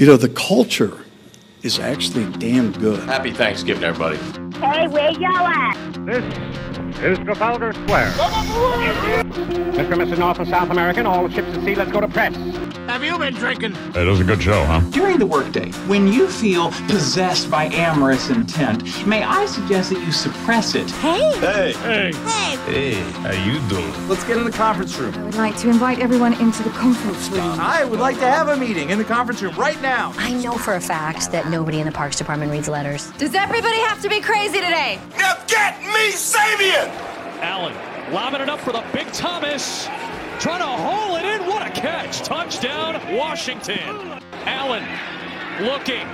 You know, the culture is actually damn good. Happy Thanksgiving, everybody. Hey, where y'all at? This is Trafalgar Square. Mr. and Mrs. North and South American, all the ships at sea, let's go to press. Have you been drinking? It was a good show, huh? During the workday, when you feel possessed by amorous intent, may I suggest that you suppress it? Hey! Hey! Hey! Hey, how you doing? Let's get in the conference room. I would like to invite everyone into the conference room. I would like to have a meeting in the conference room right now. I know for a fact that nobody in the Parks Department reads letters. Does everybody have to be crazy today? Now get me Sabian! Allen, lobbing it up for the big Thomas. Trying to hole it in. What a catch. Touchdown, Washington. Allen looking,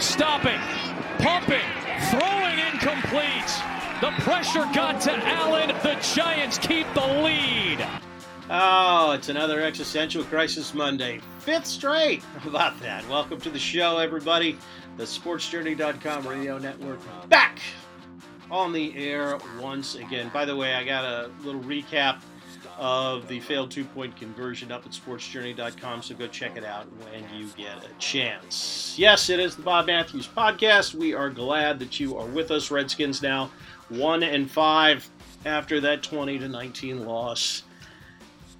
stopping, pumping, throwing incomplete. The pressure got to Allen. The Giants keep the lead. Oh, it's another Existential Crisis Monday. Fifth straight. How about that? Welcome to the show, everybody. The SportsJourney.com radio network back on the air once again. By the way, I got a little recap of the failed two-point conversion up at SportsJourney.com, so go check it out when you get a chance. Yes, it is the Bob Matthews Podcast. We are glad that you are with us. Redskins now 1-5 after that 20-19 loss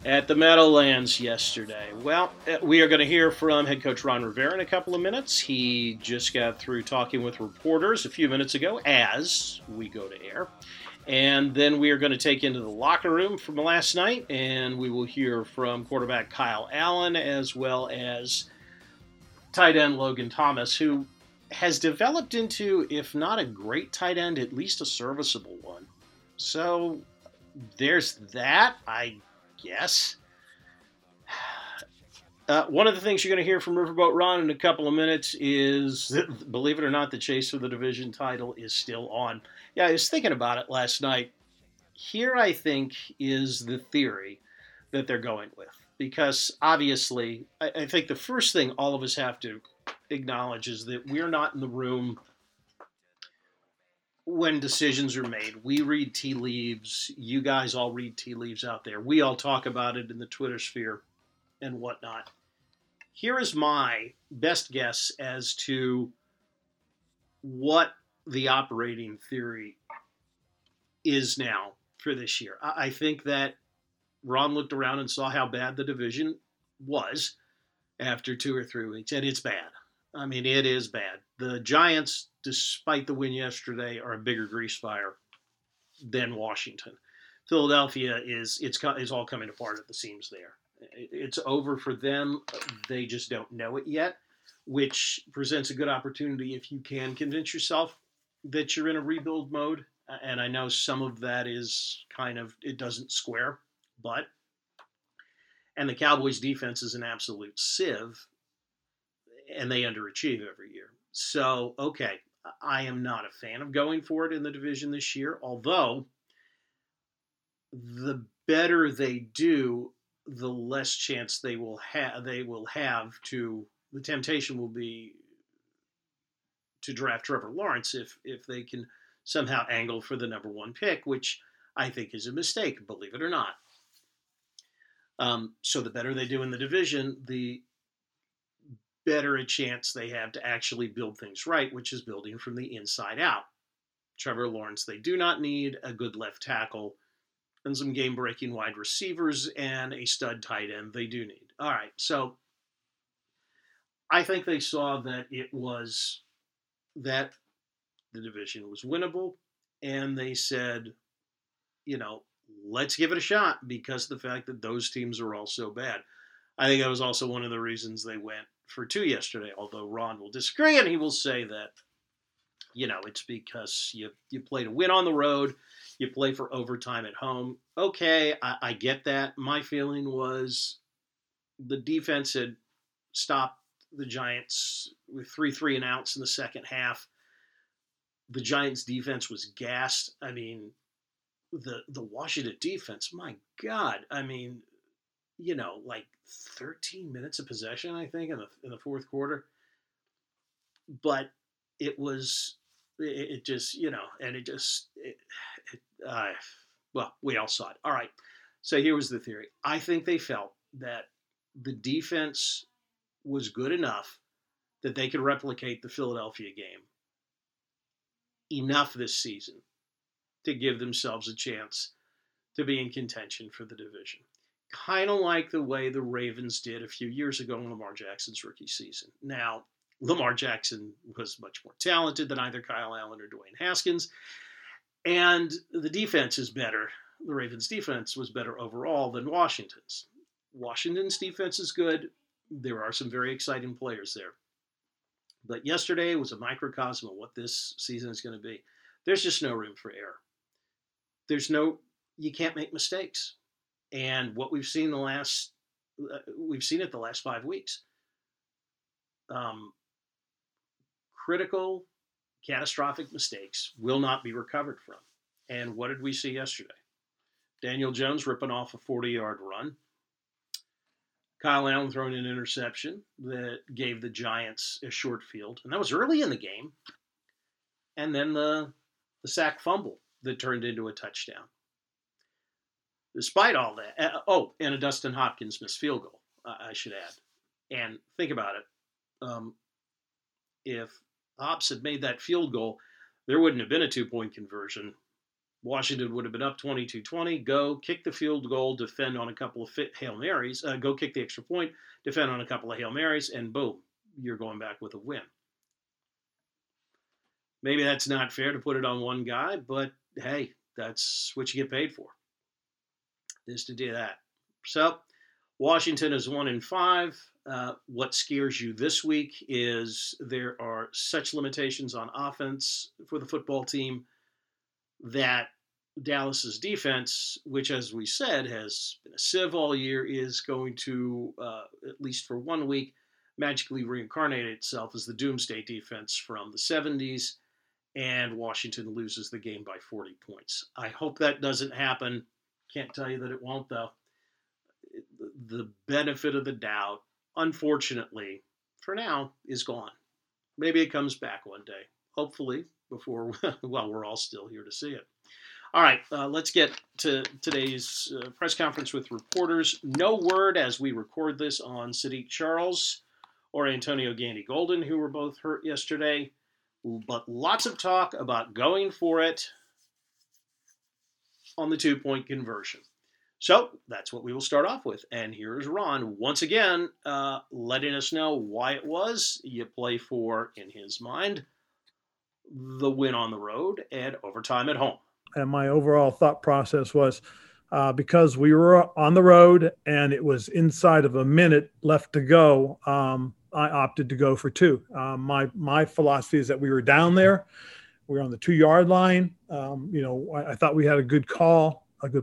at the Meadowlands yesterday. Well, we are going to hear from head coach Ron Rivera in a couple of minutes. He just got through talking with reporters a few minutes ago as we go to air. And then we are going to take into the locker room from last night, and we will hear from quarterback Kyle Allen as well as tight end Logan Thomas, who has developed into, if not a great tight end, at least a serviceable one. So there's that, I guess. One of the things you're going to hear from Riverboat Ron in a couple of minutes is, believe it or not, the chase for the division title is still on. Yeah, I was thinking about it last night. Here, I think, is the theory that they're going with. Because, obviously, I think the first thing all of us have to acknowledge is that we're not in the room when decisions are made. We read tea leaves. You guys all read tea leaves out there. We all talk about it in the Twitter sphere and whatnot. Here is my best guess as to what the operating theory is now for this year. I think that Ron looked around and saw how bad the division was after 2 or 3 weeks, and it's bad. I mean, it is bad. The Giants, despite the win yesterday, are a bigger grease fire than Washington. Philadelphia is all coming apart at the seams there. It's over for them. They just don't know it yet, which presents a good opportunity if you can convince yourself that you're in a rebuild mode. And I know some of that is kind of, it doesn't square, but, and the Cowboys defense is an absolute sieve, and they underachieve every year. So, okay, I am not a fan of going for it in the division this year, although the better they do, the less chance they will have to, the temptation will be to draft Trevor Lawrence if they can somehow angle for the number one pick, which I think is a mistake, believe it or not. So the better they do in the division, the better a chance they have to actually build things right, which is building from the inside out. Trevor Lawrence, they do not need a good left tackle and some game-breaking wide receivers and a stud tight end they do need. All right, so I think they saw that it was that the division was winnable, and they said, you know, let's give it a shot because of the fact that those teams are all so bad. I think that was also one of the reasons they went for two yesterday, although Ron will disagree, and he will say that, you know, it's because you play to win on the road, you play for overtime at home. Okay, I get that. My feeling was the defense had stopped the Giants with 3-3 and outs in the second half. The Giants' defense was gassed. I mean, the Washington defense, my God. I mean, you know, like 13 minutes of possession, I think, in the fourth quarter. But it was, it just, you know, and it just, well, we all saw it. All right, so here was the theory. I think they felt that the defense was good enough that they could replicate the Philadelphia game enough this season to give themselves a chance to be in contention for the division. Kind of like the way the Ravens did a few years ago in Lamar Jackson's rookie season. Now, Lamar Jackson was much more talented than either Kyle Allen or Dwayne Haskins, and the defense is better. The Ravens' defense was better overall than Washington's. Washington's defense is good. There are some very exciting players there. But yesterday was a microcosm of what this season is going to be. There's just no room for error. You can't make mistakes. And what we've seen the last 5 weeks. Critical, catastrophic mistakes will not be recovered from. And what did we see yesterday? Daniel Jones ripping off a 40-yard run. Kyle Allen throwing an interception that gave the Giants a short field. And that was early in the game. And then the sack fumble that turned into a touchdown. Despite all that, and a Dustin Hopkins missed field goal, I should add. And think about it. If Hops had made that field goal, there wouldn't have been a two-point conversion. Washington would have been up 22-20, go kick the field goal, defend on a couple of Hail Marys, go kick the extra point, defend on a couple of Hail Marys, and boom, you're going back with a win. Maybe that's not fair to put it on one guy, but hey, that's what you get paid for, is to do that. So, Washington is 1-5. What scares you this week is there are such limitations on offense for the football team that Dallas's defense, which, as we said, has been a sieve all year, is going to, at least for 1 week, magically reincarnate itself as the doomsday defense from the 70s, and Washington loses the game by 40 points. I hope that doesn't happen. Can't tell you that it won't, though. The benefit of the doubt, unfortunately, for now, is gone. Maybe it comes back one day. Hopefully, before we're all still here to see it. All right, let's get to today's press conference with reporters. No word as we record this on Sadiq Charles or Antonio Gandy-Golden, who were both hurt yesterday, but lots of talk about going for it on the two-point conversion. So that's what we will start off with. And here is Ron once again letting us know why it was you play for, in his mind, the win on the road and overtime at home. And my overall thought process was because we were on the road and it was inside of a minute left to go, I opted to go for two. My philosophy is that we were down there. We were on the 2-yard line. I thought we had a good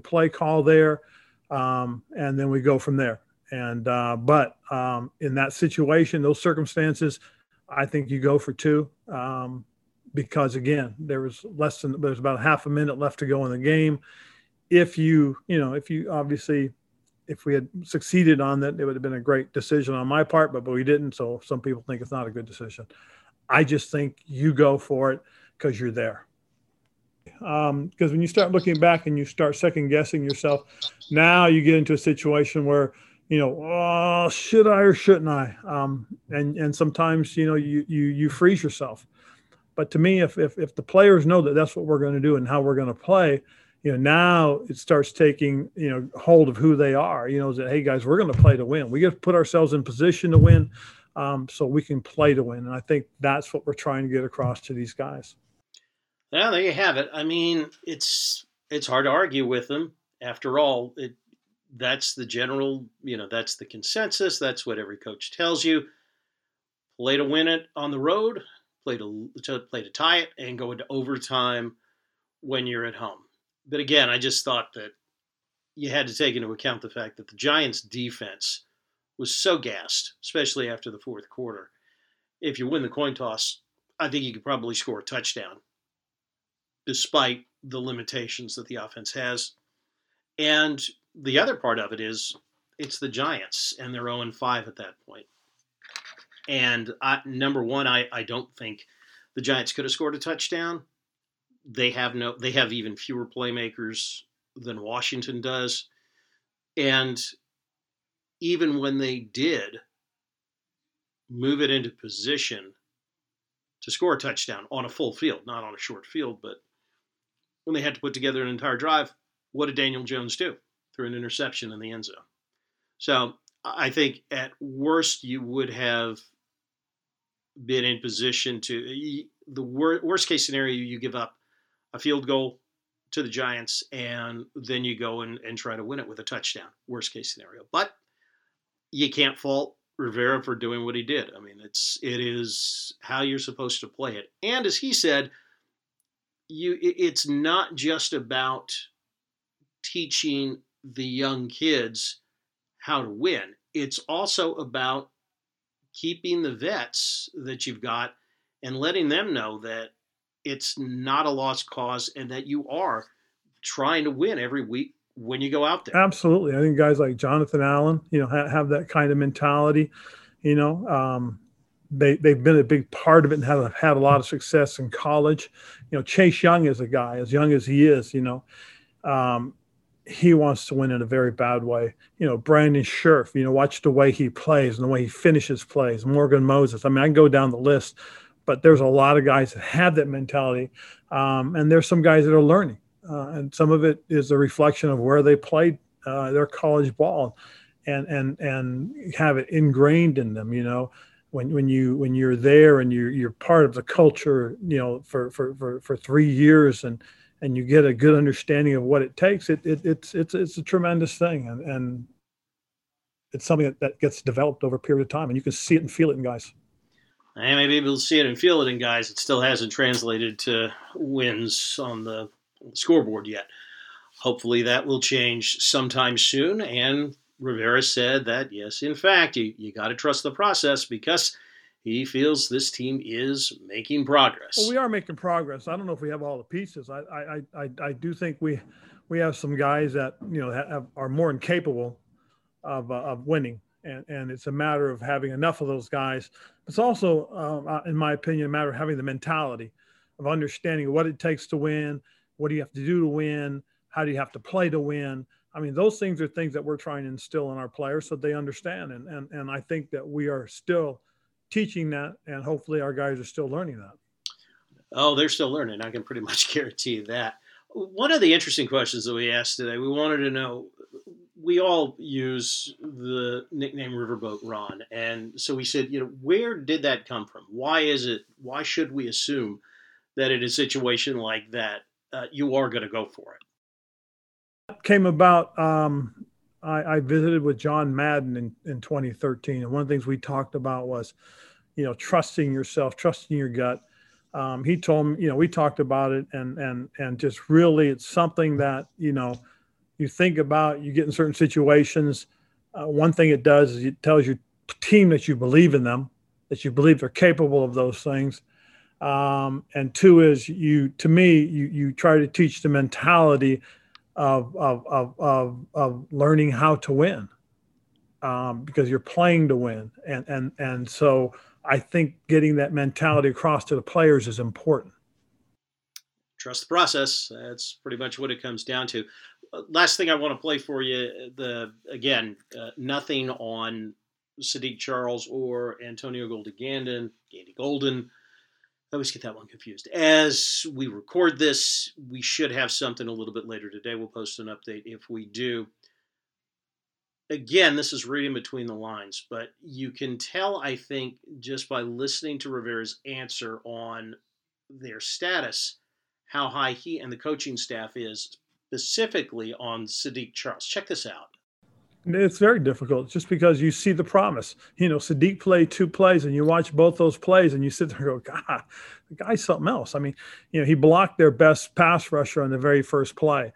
play call there. And then we go from there. And, but in that situation, those circumstances, I think you go for two. Because again, there's about half a minute left to go in the game. If we had succeeded on that, it would have been a great decision on my part, but we didn't. So some people think it's not a good decision. I just think you go for it because you're there. Because when you start looking back and you start second guessing yourself, now you get into a situation where, should I or shouldn't I? And sometimes, you freeze yourself. But to me, if the players know that that's what we're going to do and how we're going to play, now it starts taking, hold of who they are. That, hey, guys, we're going to play to win. We get to put ourselves in position to win so we can play to win. And I think that's what we're trying to get across to these guys. Well, there you have it. I mean, it's hard to argue with them. After all, that's the general, that's the consensus. That's what every coach tells you. Play to win it on the road. Play to tie it and go into overtime when you're at home. But again, I just thought that you had to take into account the fact that the Giants' defense was so gassed, especially after the fourth quarter. If you win the coin toss, I think you could probably score a touchdown, despite the limitations that the offense has. And the other part of it is it's the Giants, and they're 0-5 at that point. And I don't think the Giants could have scored a touchdown. They have even fewer playmakers than Washington does. And even when they did, move it into position to score a touchdown on a full field, not on a short field. But when they had to put together an entire drive, what did Daniel Jones do? Threw an interception in the end zone. So I think at worst you would have been in position to – the worst case scenario, you give up a field goal to the Giants, and then you go and try to win it with a touchdown, worst case scenario. But you can't fault Rivera for doing what he did. I mean, it is how you're supposed to play it. And as he said, it's not just about teaching the young kids how to win. It's also about keeping the vets that you've got and letting them know that it's not a lost cause and that you are trying to win every week when you go out there. Absolutely. I think guys like Jonathan Allen, have that kind of mentality. They've been a big part of it and have had a lot of success in college. Chase Young is a guy, as young as he is, he wants to win in a very bad way. Brandon Scherf, watch the way he plays and the way he finishes plays. Morgan Moses. I mean, I can go down the list, but there's a lot of guys that have that mentality. And there's some guys that are learning. And some of it is a reflection of where they played their college ball and have it ingrained in them. When you're there and you're part of the culture, for 3 years and you get a good understanding of what it takes, it's a tremendous thing. And it's something that gets developed over a period of time, and you can see it and feel it in guys. I may be able to see it and feel it in guys. It still hasn't translated to wins on the scoreboard yet. Hopefully that will change sometime soon. And Rivera said that, yes, in fact, you got to trust the process because he feels this team is making progress. Well, we are making progress. I don't know if we have all the pieces. I do think we have some guys that are more incapable of winning, and it's a matter of having enough of those guys. It's also, in my opinion, a matter of having the mentality of understanding what it takes to win, what do you have to do to win, how do you have to play to win. I mean, those things are things that we're trying to instill in our players so they understand, and I think that we are still teaching that, and hopefully our guys are still learning that. Oh, they're still learning. I can pretty much guarantee that. One of the interesting questions that we asked today, we wanted to know, we all use the nickname Riverboat Ron, and so we said, where did that come from? Why should we assume that in a situation like that, you are going to go for it? Came about, I visited with John Madden in 2013, and one of the things we talked about was, trusting yourself, trusting your gut. He told me, we talked about it, and just really, it's something that you think about. You get in certain situations. One thing it does is it tells your team that you believe in them, that you believe they're capable of those things. And two is you try to teach the mentality of learning how to win, because you're playing to win. And so I think getting that mentality across to the players is important. Trust the process. That's pretty much what it comes down to. Last thing I want to play for you, nothing on Sadiq Charles or Antonio Gandy-Golden. I always get that one confused. As we record this, we should have something a little bit later today. We'll post an update if we do. Again, this is reading between the lines, but you can tell, I think, just by listening to Rivera's answer on their status, how high he and the coaching staff is, specifically on Sadiq Charles. Check this out. It's very difficult just because you see the promise. Sadiq played two plays, and you watch both those plays, and you sit there and go, God, the guy's something else. I mean, he blocked their best pass rusher on the very first play.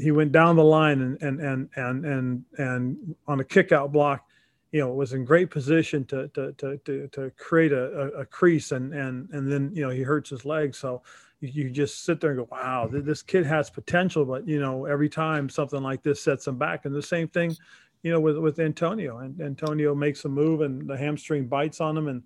He went down the line and on a kickout block, was in great position to create a crease, and then he hurts his leg. So you just sit there and go, wow, this kid has potential, but every time something like this sets him back. And the same thing, with Antonio. And Antonio makes a move, and the hamstring bites on him, and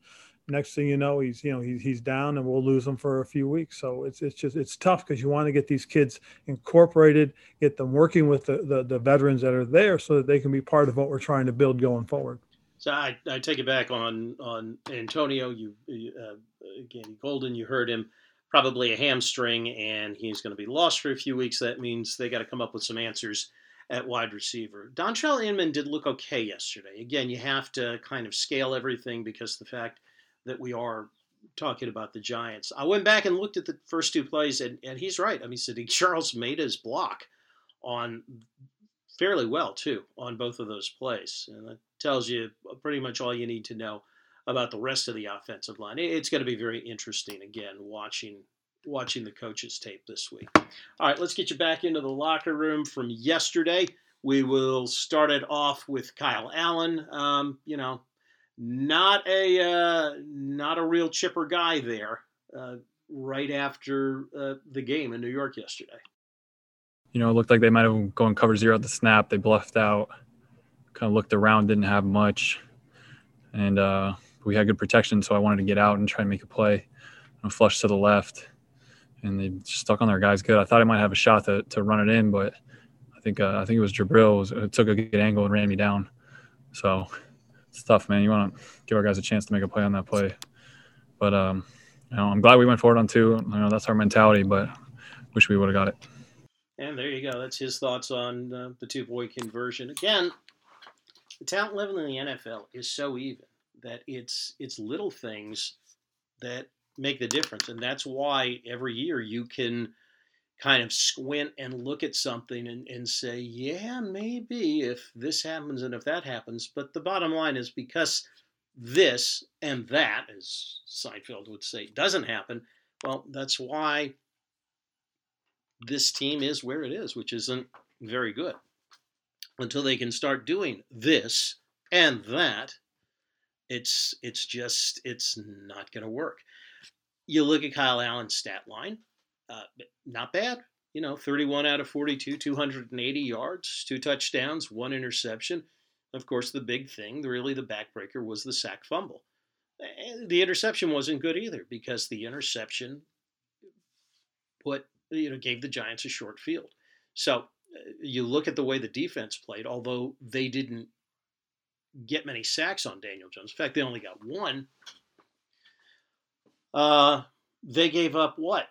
next thing you know, he's down, and we'll lose him for a few weeks. So it's tough because you want to get these kids incorporated, get them working with the veterans that are there so that they can be part of what we're trying to build going forward. So I take it back on Antonio. Gandy-Golden, you heard him, probably a hamstring, and he's going to be lost for a few weeks. That means they got to come up with some answers at wide receiver. Dontrell Inman did look okay yesterday. Again, you have to kind of scale everything because the fact that we are talking about the Giants. I went back and looked at the first two plays, and he's right. I mean, Sadiq Charles made his block on fairly well, too, on both of those plays. And that tells you pretty much all you need to know about the rest of the offensive line. It's going to be very interesting, again, watching the coaches' tape this week. All right, let's get you back into the locker room from yesterday. We will start it off with Kyle Allen. Not a real chipper guy there right after the game in New York yesterday. You know, it looked like they might have gone cover zero at the snap. They bluffed out, kind of looked around, didn't have much. And we had good protection, so I wanted to get out and try and make a play. I flushed to the left, and they stuck on their guys good. I thought I might have a shot to run it in, but I think it was Jabril. It took a good angle and ran me down. So it's tough, man. You want to give our guys a chance to make a play on that play. But, I'm glad we went forward on two. You know, that's our mentality, but wish we would have got it. And there you go. That's his thoughts on the two-point conversion. Again, the talent level in the NFL is so even that it's little things that make the difference. And that's why every year you can kind of squint and look at something and say, yeah, maybe if this happens and if that happens. But the bottom line is because this and that, as Seinfeld would say, doesn't happen, well, that's why this team is where it is, which isn't very good. Until they can start doing this and that, it's not going to work. You look at Kyle Allen's stat line. Not bad, 31 out of 42, 280 yards, 2 touchdowns, 1 interception. Of course, the big thing, really the backbreaker, was the sack fumble. The interception wasn't good either because the interception gave the Giants a short field. So you look at the way the defense played, although they didn't get many sacks on Daniel Jones. In fact, they only got one. They gave up what?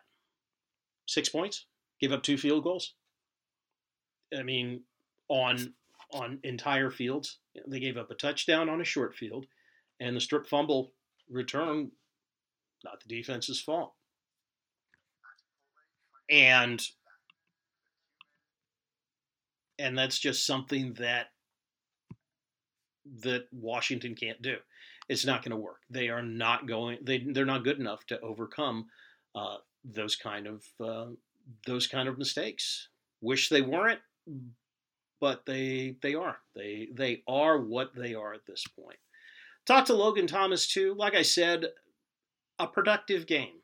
6 points, gave up 2 field goals. I mean, on entire fields, they gave up a touchdown on a short field, and the strip fumble return, not the defense's fault. And that's just something that Washington can't do. It's not going to work. They are not going. They're not good enough to overcome those kind of mistakes. Wish they weren't, but they are. They are what they are at this point. Talk to Logan Thomas too. Like I said, a productive game.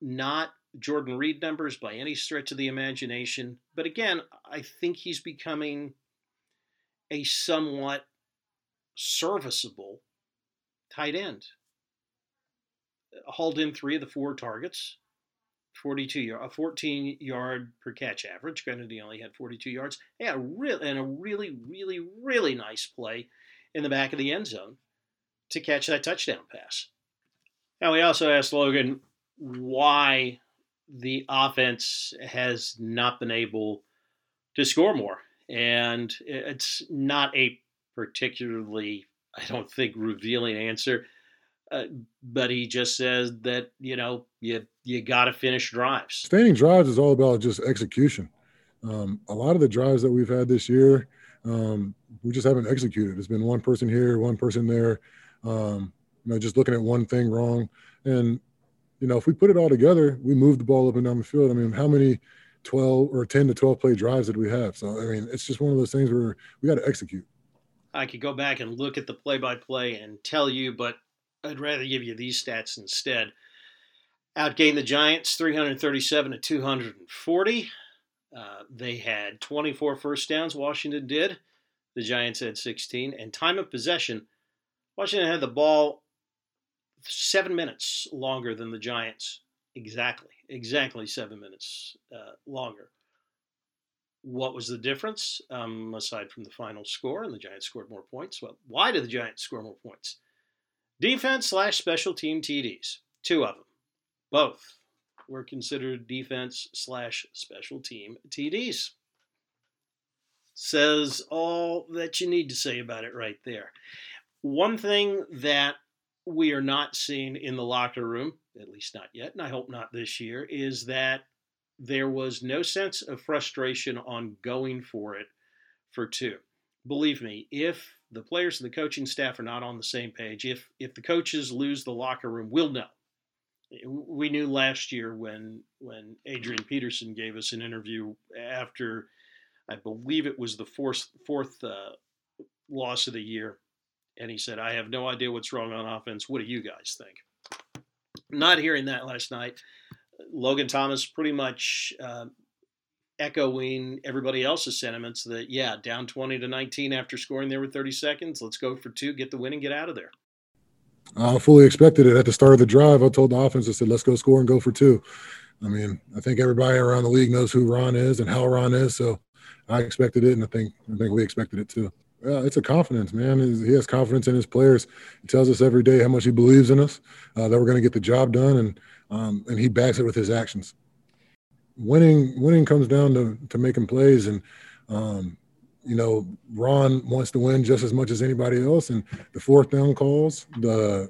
Not Jordan Reed numbers by any stretch of the imagination, but again, I think he's becoming a somewhat serviceable tight end. Hauled in 3 of the 4 targets, 14-yard per catch average. Granted, he only had 42 yards. Yeah, and a really, really, really nice play in the back of the end zone to catch that touchdown pass. Now, we also asked Logan why the offense has not been able to score more. And it's not a particularly, I don't think, revealing answer. But he just says that, you got to finish drives. Standing drives is all about just execution. A lot of the drives that we've had this year, we just haven't executed. There's been one person here, one person there, just looking at one thing wrong. And, if we put it all together, we move the ball up and down the field. I mean, how many 12 or 10 to 12 play drives did we have? So, I mean, it's just one of those things where we got to execute. I could go back and look at the play-by-play and tell you, but I'd rather give you these stats instead. Outgained the Giants 337 to 240. They had 24 first downs. Washington did. The Giants had 16. And time of possession, Washington had the ball 7 minutes longer than the Giants. Exactly 7 minutes longer. What was the difference, aside from the final score? And the Giants scored more points. Well, why did the Giants score more points? Defense/special team TDs. Two of them. Both were considered defense/special team TDs. Says all that you need to say about it right there. One thing that we are not seeing in the locker room, at least not yet, and I hope not this year, is that there was no sense of frustration on going for it for two. Believe me, if the players and the coaching staff are not on the same page, if the coaches lose the locker room, we'll know. We knew last year when Adrian Peterson gave us an interview after, I believe it was the fourth loss of the year, and he said, "I have no idea what's wrong on offense. What do you guys think?" Not hearing that last night. Logan Thomas pretty much echoing everybody else's sentiments that, yeah, down 20-19 after scoring there with 30 seconds. Let's go for two, get the win, and get out of there. I fully expected it. At the start of the drive, I told the offense, I said, let's go score and go for two. I mean, I think everybody around the league knows who Ron is and how Ron is, so I expected it, and I think we expected it too. Yeah, it's a confidence, man. He has confidence in his players. He tells us every day how much he believes in us, that we're going to get the job done, and he backs it with his actions. Winning comes down to making plays, and Ron wants to win just as much as anybody else. And the fourth down calls, the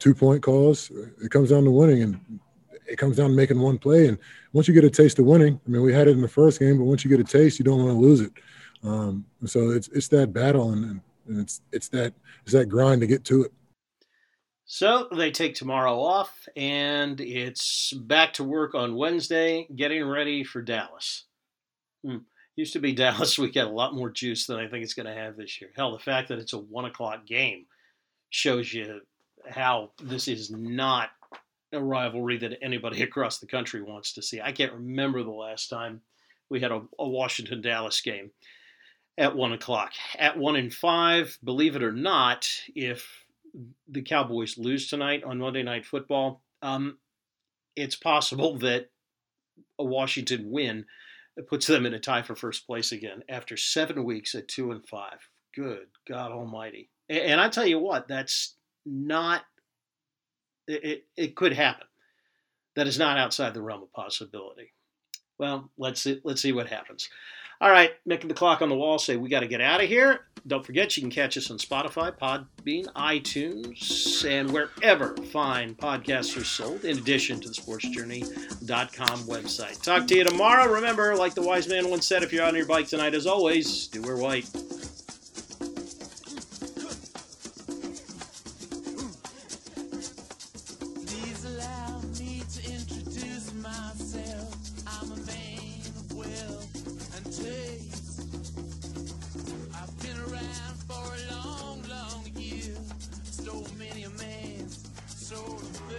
2-point calls, it comes down to winning, and it comes down to making one play. And once you get a taste of winning, I mean, we had it in the first game, but once you get a taste, you don't want to lose it. So it's that battle and it's that grind to get to it. So they take tomorrow off, and it's back to work on Wednesday, getting ready for Dallas. Used to be Dallas. We got a lot more juice than I think it's going to have this year. Hell, the fact that it's a 1:00 game shows you how this is not a rivalry that anybody across the country wants to see. I can't remember the last time we had a Washington-Dallas game at 1:00. At 1-5, believe it or not, if the Cowboys lose tonight on Monday Night Football, it's possible that a Washington win puts them in a tie for first place again after 7 weeks at 2-5. Good God Almighty. And I tell you what, that's not – it could happen. That is not outside the realm of possibility. Well, let's see what happens. All right, making the clock on the wall say we got to get out of here. Don't forget, you can catch us on Spotify, Podbean, iTunes, and wherever fine podcasts are sold, in addition to the SportsJourney.com website. Talk to you tomorrow. Remember, like the wise man once said, if you're out on your bike tonight, as always, do wear white. So